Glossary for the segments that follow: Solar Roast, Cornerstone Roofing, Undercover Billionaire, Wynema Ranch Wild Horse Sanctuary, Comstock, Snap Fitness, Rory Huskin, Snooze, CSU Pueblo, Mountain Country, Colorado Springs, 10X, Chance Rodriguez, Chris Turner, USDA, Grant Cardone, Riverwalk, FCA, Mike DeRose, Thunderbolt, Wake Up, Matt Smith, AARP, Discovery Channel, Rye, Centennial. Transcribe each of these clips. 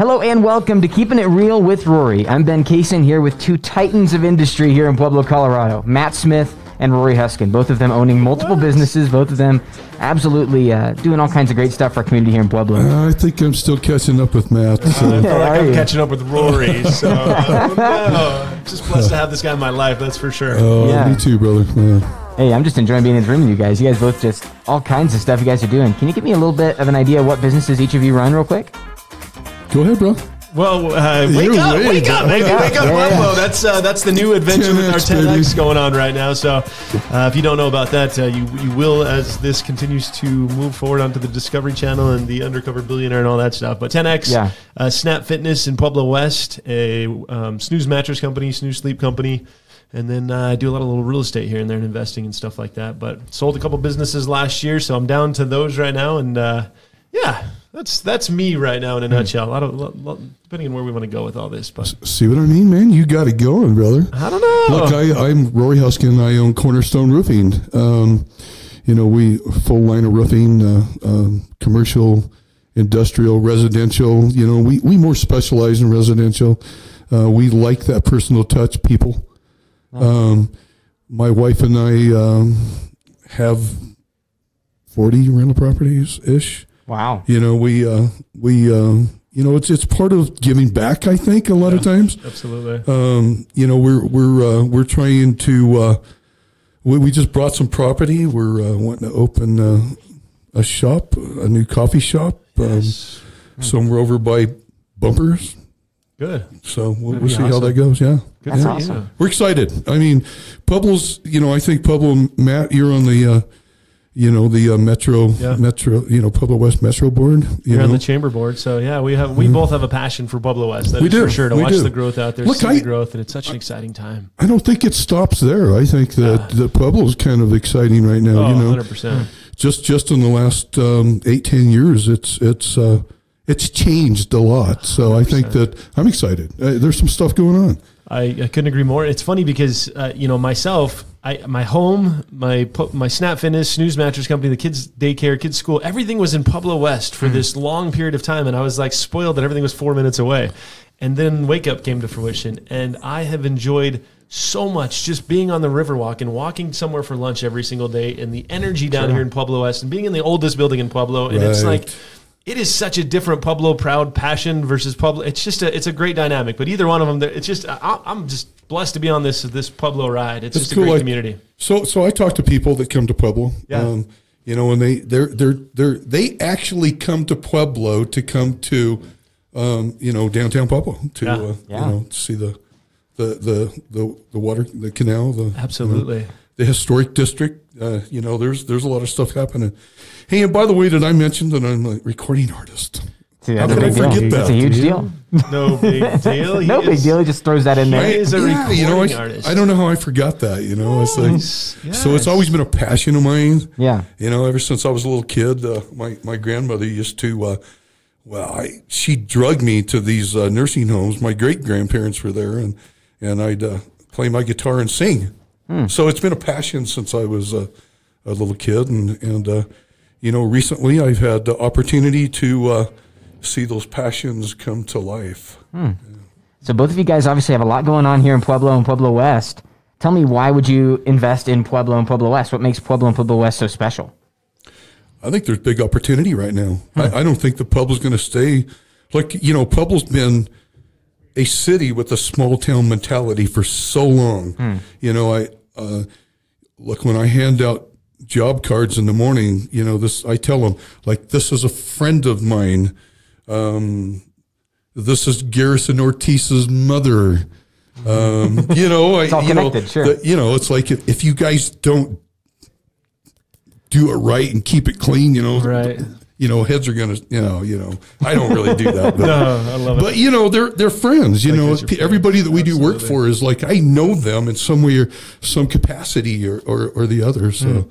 Hello and welcome to Keeping It Real with Rory. I'm Ben Kaysen here with two titans of industry here in Pueblo, Colorado, Matt Smith and Rory Huskin, both of them owning multiple businesses, both of them absolutely doing all kinds of great stuff for our community here in Pueblo. I think I'm still catching up with Matt. I'm catching up with Rory, so just blessed to have this guy in my life, that's for sure. Me too, brother. Yeah. Hey, I'm just enjoying being in the room with you guys. You guys both just all kinds of stuff you guys are doing. Can you give me a little bit of an idea of what businesses each of you run real quick? Go ahead, bro. Well, wake up, Pueblo. That's the new adventure with our 10X going on right now. So if you don't know about that, you will as this continues to move forward onto the Discovery Channel and the Undercover Billionaire and all that stuff. But 10X, Snap Fitness in Pueblo West, a Snooze mattress company, Snooze sleep company. And then I do a lot of little real estate here and there and investing and stuff like that. But sold a couple businesses last year, so I'm down to those right now. And that's me right now in a nutshell. A lot of depending on where we want to go with all this. But see what I mean, man? You got it going, brother. I don't know. Look, I'm Rory Huskin. I own Cornerstone Roofing. We full line of roofing, commercial, industrial, residential. We more specialize in residential. We like that personal touch, people. My wife and I have 40 rental properties ish. Wow. It's part of giving back, I think, a lot of times. Absolutely. We're trying to we just bought some property. We're wanting to open a shop, a new coffee shop. Yes. Somewhere over by Bumpers. Good. So we'll see how that goes. Yeah. Good. That's awesome. Yeah. We're excited. I mean, Pueblo's, I think Pueblo, Matt, you're on the, Metro, Pueblo West Metro board. You're on the chamber board. So yeah, we both have a passion for Pueblo West. That we is do. For sure to we watch do. The growth out there, see the growth. And it's such an exciting time. I don't think it stops there. I think that the Pueblo is kind of exciting right now. 100%. Just in the last 8-10 years, it's changed a lot, so 100%. I think that I'm excited. There's some stuff going on. I couldn't agree more. It's funny because myself, my home, my Snap Fitness, Snooze mattress company, the kids' daycare, kids' school, everything was in Pueblo West for this long period of time, and I was like spoiled that everything was 4 minutes away. And then Wake Up came to fruition, and I have enjoyed so much just being on the Riverwalk and walking somewhere for lunch every single day, and the energy down here in Pueblo West, and being in the oldest building in Pueblo, and it's like. It is such a different Pueblo proud passion versus Pueblo. It's just a great dynamic, but either one of them, it's just I'm just blessed to be on this Pueblo ride. It's just cool. A great community. So I talk to people that come to Pueblo, and they actually come to Pueblo to come to, downtown Pueblo to see the water, the canal, absolutely. The historic district, there's a lot of stuff happening. Hey, and by the way, did I mention that I'm a recording artist? How could I forget that? It's a huge deal. No big deal. He just throws that in there. He is a recording artist. I don't know how I forgot that, It's like, so it's always been a passion of mine. Yeah. Ever since I was a little kid, my grandmother used to, she drugged me to these nursing homes. My great-grandparents were there, and I'd play my guitar and sing. So it's been a passion since I was a little kid, and recently I've had the opportunity to see those passions come to life. Yeah. So both of you guys obviously have a lot going on here in Pueblo and Pueblo West. Tell me, why would you invest in Pueblo and Pueblo West? What makes Pueblo and Pueblo West so special? I think there's big opportunity right now. I don't think the Pueblo's going to stay. Pueblo's been a city with a small town mentality for so long. Look, when I hand out job cards in the morning, I tell them, this is a friend of mine. This is Garrison Ortiz's mother. It's all connected, sure. It's like if you guys don't do it right and keep it clean, right. Heads are going to, I don't really do that. But, I love it. But, they're friends. Everybody that we do work for is like, I know them in some way or some capacity or the other. So,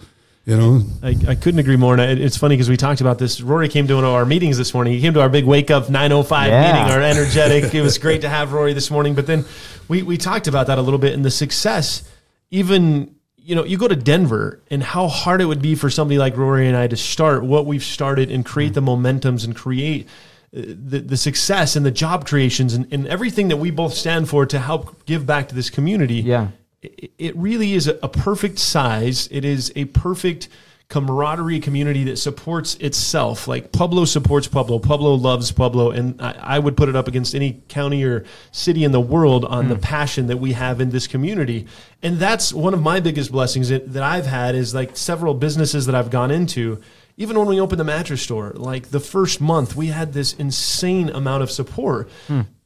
I couldn't agree more. And it's funny because we talked about this. Rory came to one of our meetings this morning. He came to our big Wake Up 9:05 meeting, our energetic. It was great to have Rory this morning. But then we talked about that a little bit and the success, even you go to Denver and how hard it would be for somebody like Rory and I to start what we've started and create the momentums and create the success and the job creations and everything that we both stand for to help give back to this community. Yeah. It really is a perfect size. It is a perfect camaraderie community that supports itself. Like Pueblo supports Pueblo. Pueblo loves Pueblo. And I would put it up against any county or city in the world on the passion that we have in this community. And that's one of my biggest blessings that I've had is like several businesses that I've gone into. Even when we opened the mattress store, like the first month, we had this insane amount of support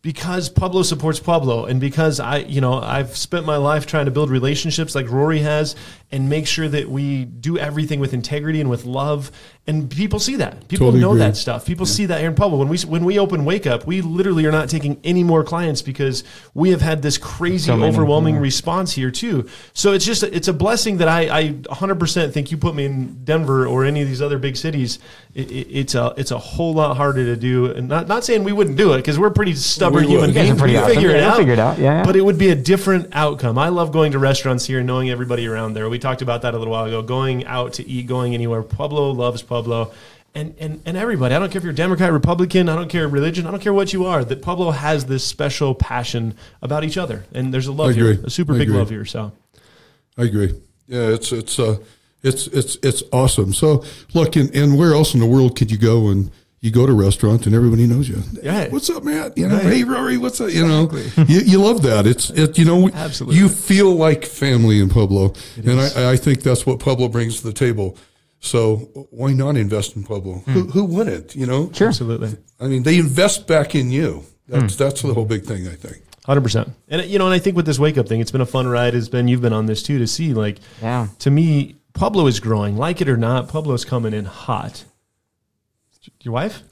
because Pueblo supports Pueblo. And because I've spent my life trying to build relationships like Rory has and make sure that we do everything with integrity and with love. And people see that. People totally know agree. That stuff. People see that here in Pueblo. When we open Wake Up, we literally are not taking any more clients because we have had this crazy, overwhelming response here too. So it's just, it's a blessing that I 100% think you put me in Denver or any of these other big cities. It's a whole lot harder to do. And not saying we wouldn't do it because we're pretty stubborn human beings. We figure it out. Yeah. But it would be a different outcome. I love going to restaurants here and knowing everybody around there. We talked about that a little while ago. Going out to eat, going anywhere. Pueblo loves Pueblo, and everybody. I don't care if you're Democrat, Republican. I don't care religion. I don't care what you are. That Pueblo has this special passion about each other, and there's a love here, a super big love here. So, I agree. Yeah, it's awesome. So, look, and where else in the world could you go and you go to a restaurant and everybody knows you? Yeah. What's up, Matt? You know, hey Rory, what's up? You know, you love that. Absolutely. You feel like family in Pueblo, and I think that's what Pueblo brings to the table. So why not invest in Pueblo? Who wouldn't, you know? Sure. Absolutely. I mean, they invest back in you. That's the whole big thing, I think. 100%. And, you know, and I think with this Wake Up thing, it's been a fun ride. As Ben, you've been on this too, to see, like, to me, Pueblo is growing. Like it or not, Pueblo's coming in hot. Your wife?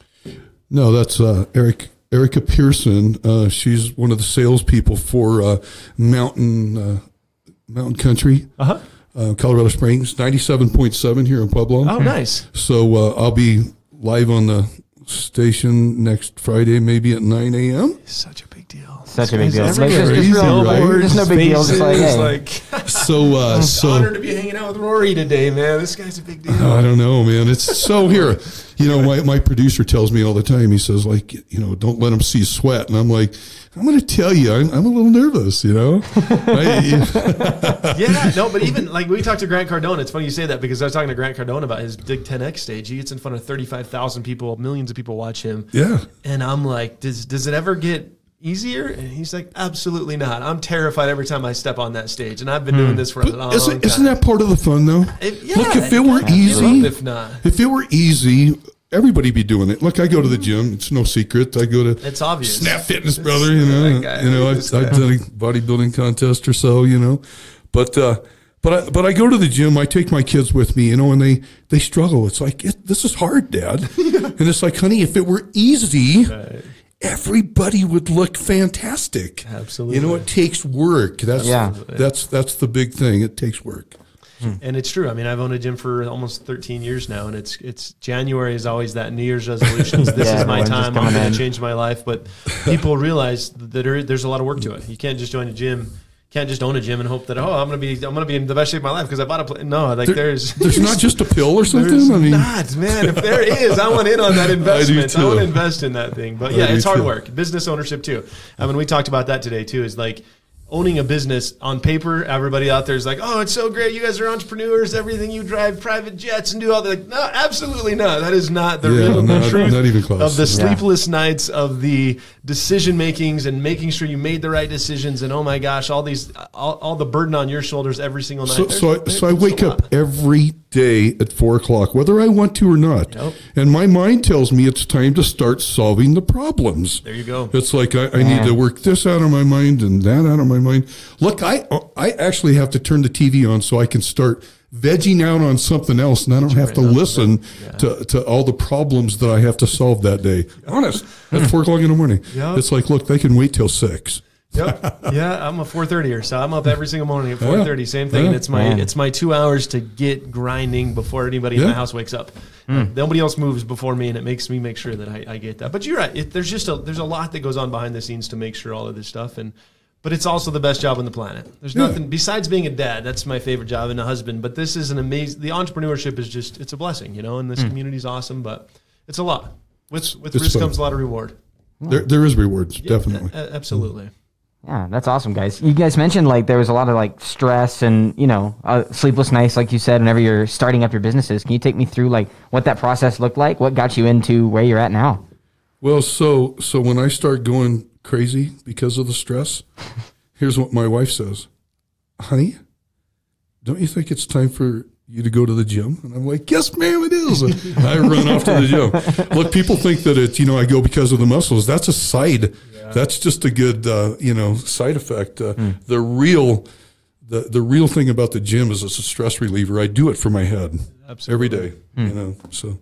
No, that's Erica Pearson. She's one of the salespeople for Mountain Country. Uh-huh. Colorado Springs, 97.7 here in Pueblo. Oh, nice. So I'll be live on the station next Friday, maybe at 9 a.m. Such a big deal. Such a big deal. It's like, just no big deal. Just like, so honored to be hanging out with Rory today, man. This guy's a big deal. I don't know, man. It's so here. You know, my producer tells me all the time, he says, like, you know, don't let him see sweat. And I'm like, I'm going to tell you, I'm a little nervous, you know? But even, like, we talked to Grant Cardone. It's funny you say that because I was talking to Grant Cardone about his big 10X stage. He gets in front of 35,000 people, millions of people watch him. Yeah. And I'm like, does it ever get easier? And he's like, absolutely not. I'm terrified every time I step on that stage. And I've been doing this for a long time. Isn't that part of the fun, though? Look, if it were easy, everybody be doing it. Look, I go to the gym. It's no secret. I go to it's obvious. Snap Fitness, brother. I've done a bodybuilding contest or so, you know. But I go to the gym. I take my kids with me, you know, and they struggle. It's like, this is hard, Dad. And it's like, honey, if it were easy, everybody would look fantastic. Absolutely. You know, it takes work. That's the big thing. It takes work. And it's true. I mean, I've owned a gym for almost 13 years now, and it's January is always that New Year's resolutions. This is my time. I'm going to change my life. But people realize that there's a lot of work to it. You can't just join a gym. Can't just own a gym and hope that I'm gonna be in the best shape of my life because I bought a place. No, like there's not just a pill or something. Not, man. If there is, I want in on that investment. I want to invest in that thing. But yeah, it's hard work. Business ownership too. I mean, we talked about that today too. Is like owning a business on paper. Everybody out there is like, oh, it's so great. You guys are entrepreneurs. Everything you drive, private jets, and do all that. Like, no, absolutely not. That is not the truth. Not even close. Of the sleepless nights, of the decision makings, and making sure you made the right decisions, and oh my gosh, all the burden on your shoulders every single night. So I wake up every day at 4:00, whether I want to or not, and my mind tells me it's time to start solving the problems. There you go. It's like I need to work this out of my mind and that out of my mind. Look, I actually have to turn the TV on so I can start vegging out on something else, and I don't have to listen to all the problems that I have to solve that day. Honest, at 4:00 in the morning. Yep. It's like, look, they can wait till 6:00. Yep. Yeah, I'm a 4:30er, so I'm up every single morning at 4:30. Same thing. And it's my 2 hours to get grinding before anybody in my house wakes up. Nobody else moves before me, and it makes me make sure that I get that. But you're right. There's a lot that goes on behind the scenes to make sure all of this stuff. But it's also the best job on the planet. There's nothing besides being a dad. That's my favorite job, and a husband. But this is the entrepreneurship is just, it's a blessing, you know. And this community is awesome, but it's a lot. With risk comes a lot of reward. Yeah. There is rewards, definitely. Absolutely. Yeah, that's awesome, guys. You guys mentioned like there was a lot of like stress and, you know, sleepless nights, like you said, whenever you're starting up your businesses. Can you take me through like what that process looked like? What got you into where you're at now? Well, so when I start going crazy because of the stress, here's what my wife says. Honey, don't you think it's time for you to go to the gym? And I'm like, yes, ma'am, it is. I run off to the gym. Look, people think that it's, you know, I go because of the muscles. That's a side. Yeah. That's just a good, you know, side effect. The real thing about the gym is it's a stress reliever. I do it for my head. Absolutely. Every day, you know, so.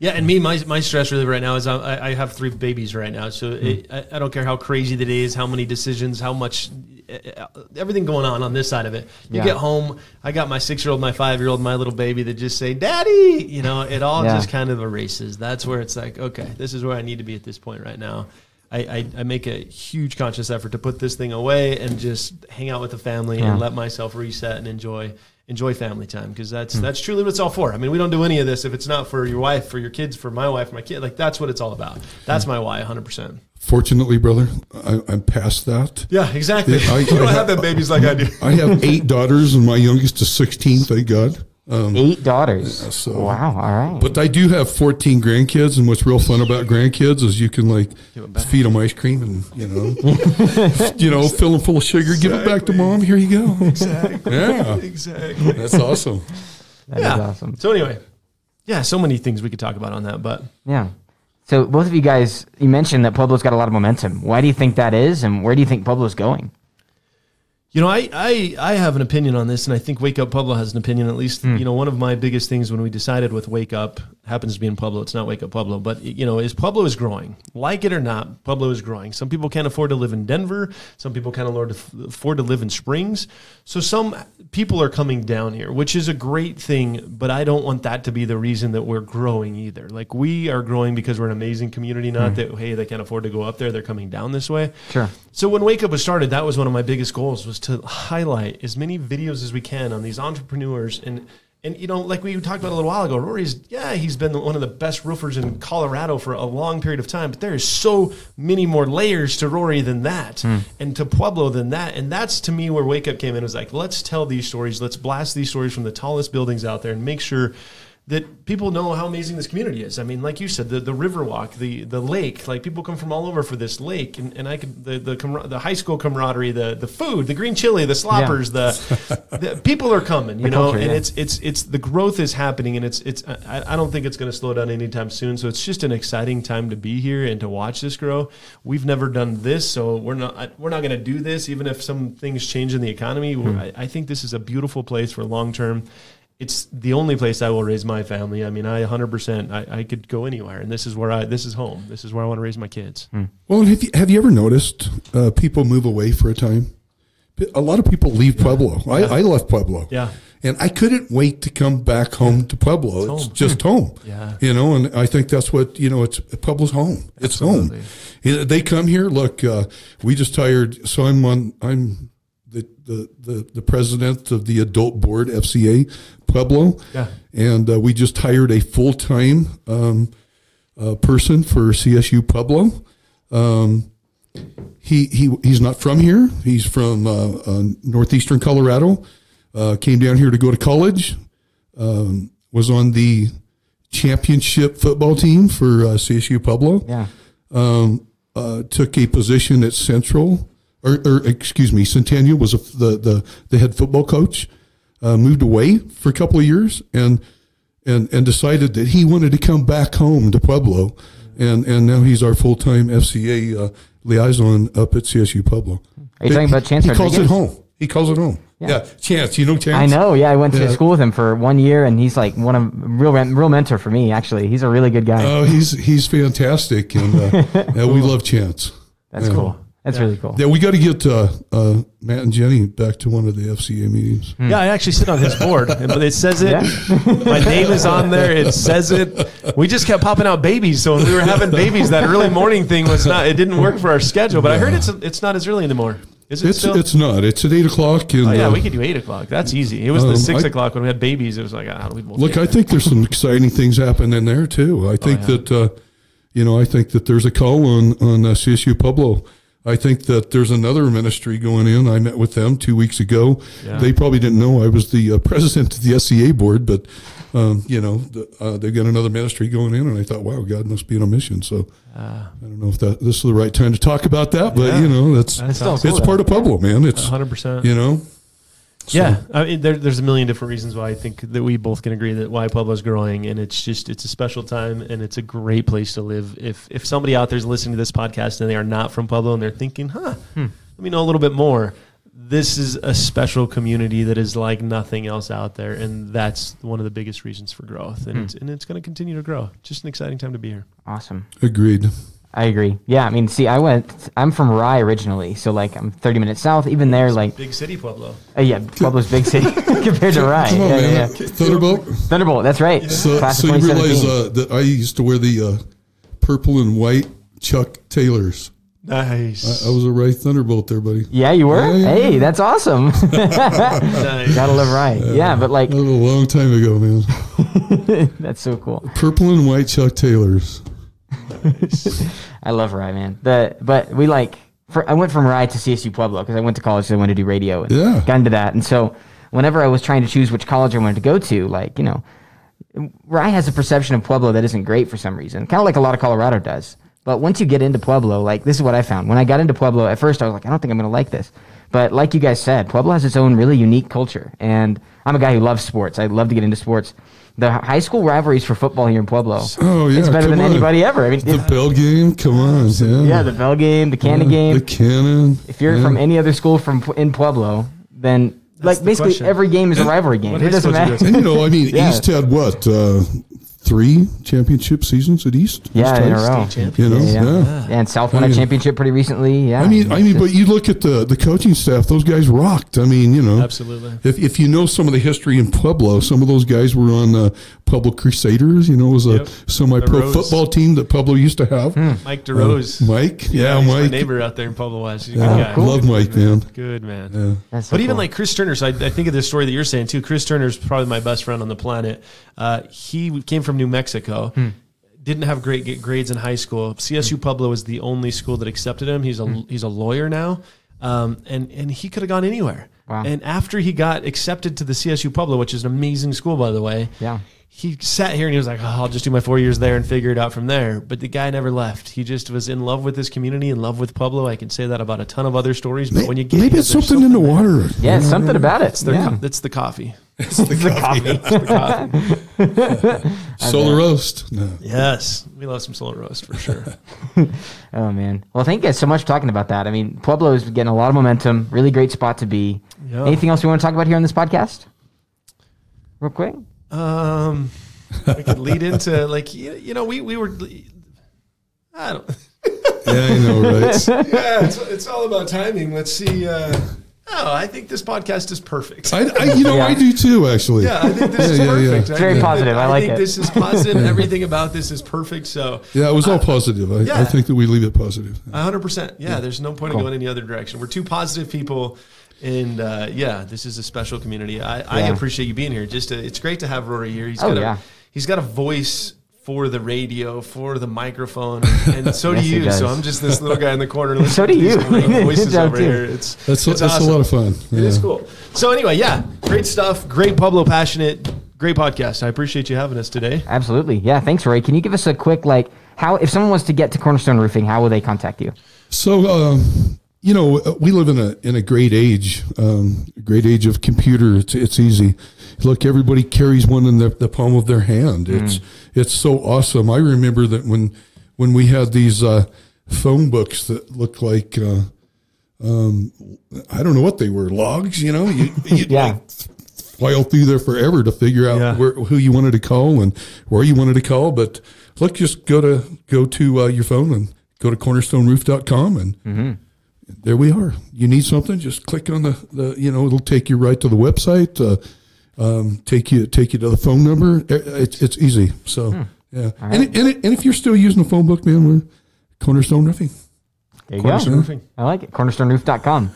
Yeah, and me, my stress reliever right now is I have 3 babies right now, so I don't care how crazy the day is, how many decisions, how much, everything going on this side of it. You get home, I got my 6-year-old, my 5-year-old, my little baby that just say, Daddy, you know, it all just kind of erases. That's where it's like, okay, this is where I need to be at this point right now. I make a huge conscious effort to put this thing away and just hang out with the family and let myself reset and enjoy family time, because that's truly what it's all for. I mean, we don't do any of this if it's not for your wife, for your kids, for my wife, my kid. Like, that's what it's all about. That's my why, 100%. Fortunately, brother, I'm past that. Yeah, exactly. I don't have that babies like I do. I have 8 daughters, and my youngest is 16, thank God. 8 daughters. Yeah, so, wow, all right. But I do have 14 grandkids, and what's real fun about grandkids is you can, like, feed them ice cream and, you know, fill them full of sugar, give it back to mom, here you go. Exactly. Yeah. Exactly. That's awesome. That is awesome. So anyway, so many things we could talk about on that, but. Yeah. So both of you guys, you mentioned that Pueblo's got a lot of momentum. Why do you think that is, and where do you think Pueblo's going? You know, I have an opinion on this, and I think Wake Up Pueblo has an opinion. At least, you know, one of my biggest things when we decided with Wake Up, happens to be in Pueblo. It's not Wake Up Pueblo, but, you know, is Pueblo is growing. Like it or not, Pueblo is growing. Some people can't afford to live in Denver. Some people can't afford to live in Springs. So some people are coming down here, which is a great thing, but I don't want that to be the reason that we're growing either. Like, we are growing because we're an amazing community, not that, hey, they can't afford to go up there. They're coming down this way. Sure. So when Wake Up was started, that was one of my biggest goals, was to highlight as many videos as we can on these entrepreneurs. And you know, like we talked about a little while ago, Rory's, he's been one of the best roofers in Colorado for a long period of time, but there is so many more layers to Rory than that and to Pueblo than that. And that's, to me, where Wake Up came in. It was like, let's tell these stories. Let's blast these stories from the tallest buildings out there and make sure that people know how amazing this community is. I mean, like you said, the Riverwalk, the lake, like people come from all over for this lake, and I could the high school camaraderie, the food, the green chili, the sloppers, the people are coming, you know, culture, and it's the growth is happening, and I don't think it's going to slow down anytime soon. So it's just an exciting time to be here and to watch this grow. We've never done this, so we're not going to do this, even if some things change in the economy. I think this is a beautiful place for long term. It's the only place I will raise my family. I mean, 100%, I could go anywhere, and this is home. This is where I want to raise my kids. Well, have you ever noticed people move away for a time? A lot of people leave Pueblo. I left Pueblo. Yeah. And I couldn't wait to come back home to Pueblo. It's home. Just home. Yeah. You know, and I think that's what, you know, it's Pueblo's home. It's Absolutely. Home. They come here. Look, we just hired, so I'm the president of the adult board, FCA, Pueblo, and we just hired a full-time person for CSU Pueblo. He's not from here. He's from northeastern Colorado, came down here to go to college, was on the championship football team for CSU Pueblo, took a position at Central. Centennial was the head football coach, moved away for a couple of years and decided that he wanted to come back home to Pueblo, and now he's our full-time FCA liaison up at CSU Pueblo. Are you talking about Chance Rodriguez? He calls it home. Yeah, Chance. You know Chance? I know, I went to school with him for 1 year, and he's like real mentor for me, actually. He's a really good guy. Oh, he's fantastic, and cool. We love Chance. That's cool. That's really cool. Yeah, we got to get Matt and Jenny back to one of the FCA meetings. Yeah, I actually sit on his board, but it says it. Yeah. My name is on there. It says it. We just kept popping out babies, so when we were having babies, that early morning thing it didn't work for our schedule. But I heard it's not as early anymore. Is it still? It's not. It's at 8 o'clock. And, we could do 8 o'clock. That's easy. It was the 6 o'clock when we had babies. It was like, how do we? Look, I think there's some exciting things happening in there too. I think that. You know, I think that there's a call on CSU Pueblo. I think that there's another ministry going in. I met with them 2 weeks ago. Yeah. They probably didn't know I was the president of the FCA board, but, you know, they've got another ministry going in, and I thought, wow, God must be on a mission. So I don't know if this is the right time to talk about that, but, you know, that's cool, it's part of Pueblo, man. It's 100%. You know. So. Yeah, I mean, there's a million different reasons why I think that we both can agree that why Pueblo's growing, and it's just, it's a special time, and it's a great place to live. If somebody out there is listening to this podcast and they are not from Pueblo and they're thinking, let me know a little bit more. This is a special community that is like nothing else out there, and that's one of the biggest reasons for growth, and it's going to continue to grow. Just an exciting time to be here. Awesome. Agreed. I agree. Yeah, I mean, see, I'm from Rye originally, so, like, I'm 30 minutes south. Even there, like... Big city, Pueblo. Yeah, Pueblo's big city compared to Rye. Come on, man. Yeah. Thunderbolt, that's right. Yeah. So you realize that I used to wear the purple and white Chuck Taylors. Nice. I was a Rye Thunderbolt there, buddy. Yeah, you were? Yeah. Hey, that's awesome. Nice. Gotta love Rye. Yeah, but, like... That was a long time ago, man. That's so cool. Purple and white Chuck Taylors. I love Rye, man. I went from Rye to CSU Pueblo because I went to college, so I wanted to do radio and got into that. And so whenever I was trying to choose which college I wanted to go to, like, you know, Rye has a perception of Pueblo that isn't great for some reason, kind of like a lot of Colorado does. But once you get into Pueblo, like, this is what I found. When I got into Pueblo, at first I was like, I don't think I'm going to like this. But like you guys said, Pueblo has its own really unique culture. And I'm a guy who loves sports. I love to get into sports. The high school rivalries for football here in Pueblo. Oh, yeah. It's better than anybody ever. I mean, the Bell game, come on. Yeah, the Bell game, the Cannon game. The Cannon. If you're from any other school in Pueblo, then basically every game is a rivalry game. It doesn't matter. And, you know, I mean, East had what? 3 championship seasons at East? Yeah, in a row. You know, and South won a championship pretty recently. Yeah. I mean, but you look at the coaching staff, those guys rocked. I mean, you know. Absolutely. If you know some of the history in Pueblo, some of those guys were on Pueblo Crusaders, you know, was a semi-pro football team that Pueblo used to have. Mike DeRose. Mike. He's my neighbor out there in Pueblo West. He's a good guy. Cool. Love Mike, man. Good, man. Yeah. That's so cool. Even like Chris Turner, so I think of this story that you're saying, too. Chris Turner's probably my best friend on the planet. He came from New Mexico, didn't have great grades in high school. CSU Pueblo was the only school that accepted him. He's a lawyer now, and he could have gone anywhere. Wow. And after he got accepted to the CSU Pueblo, which is an amazing school, by the way, he sat here and he was like, I'll just do my 4 years there and figure it out from there. But the guy never left. He just was in love with this community, in love with Pueblo. I can say that about a ton of other stories, but when you get maybe it's something in the water. Yeah, something about it. It's the coffee. It's the coffee. Solar roast. No. Yes. We love some solar roast for sure. Oh, man. Well, thank you guys so much for talking about that. I mean, Pueblo is getting a lot of momentum. Really great spot to be. Yep. Anything else we want to talk about here on this podcast? Real quick. We could lead into, like, you know, we were, I don't. Yeah, I know, right? Yeah, it's all about timing. Let's see. I think this podcast is perfect. I do too, actually. Yeah, I think this is perfect. Yeah. It's very positive. I think this is positive. Everything about this is perfect. So yeah, it was all positive. I think that we leave it positive. 100%. Yeah, there's no point in going any other direction. We're two positive people. And, this is a special community. I appreciate you being here. It's great to have Rory here. He's got a voice for the radio, for the microphone, and so do you. So I'm just this little guy in the corner. So do you. Voices over here. That's awesome. A lot of fun. Yeah. It is cool. So anyway, great stuff. Great Pueblo passionate. Great podcast. I appreciate you having us today. Absolutely. Yeah, thanks, Rory. Can you give us a quick, like, how, if someone wants to get to Cornerstone Roofing, how will they contact you? So, you know, we live in a great age of computer. It's easy. Look, everybody carries one in the palm of their hand. It's so awesome. I remember that when we had these phone books that looked like I don't know what they were, logs. You know, you'd like file through there forever to figure out who you wanted to call and where you wanted to call. But look, just go to your phone and go to CornerstoneRoof.com and. There we are. You need something? Just click on the you know, it'll take you right to the website, take you to the phone number. It's easy. So, yeah. Right. And if you're still using the phone book, man, we're Cornerstone Roofing. There you Cornerstone go. Roofing. I like it. CornerstoneRoof.com.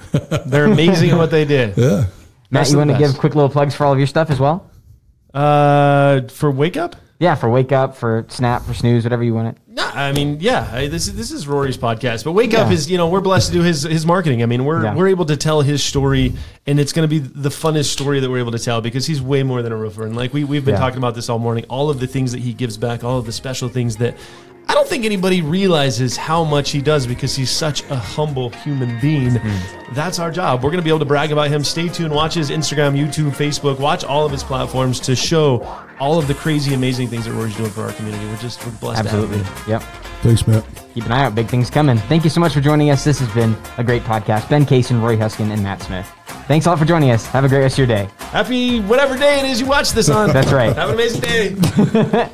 They're amazing at what they did. Yeah. Matt, you want to give quick little plugs for all of your stuff as well? For Wake Up? Yeah, for Wake Up, for Snap, for Snooze, whatever you want it. No, I mean, yeah, this is Rory's podcast, but Wake Up is, you know, we're blessed to do his marketing. I mean, we're able to tell his story, and it's going to be the funnest story that we're able to tell because he's way more than a roofer. And like we've been talking about this all morning, all of the things that he gives back, all of the special things that I don't think anybody realizes how much he does because he's such a humble human being. Mm. That's our job. We're going to be able to brag about him. Stay tuned. Watch his Instagram, YouTube, Facebook. Watch all of his platforms to show all of the crazy, amazing things that Rory's doing for our community. We're blessed. Absolutely. To have him. Yep. Thanks, Matt. Keep an eye out. Big things coming. Thank you so much for joining us. This has been a great podcast. Ben Kaysen, Rory Huskin, and Matt Smith. Thanks a lot for joining us. Have a great rest of your day. Happy whatever day it is you watch this on. That's right. Have an amazing day.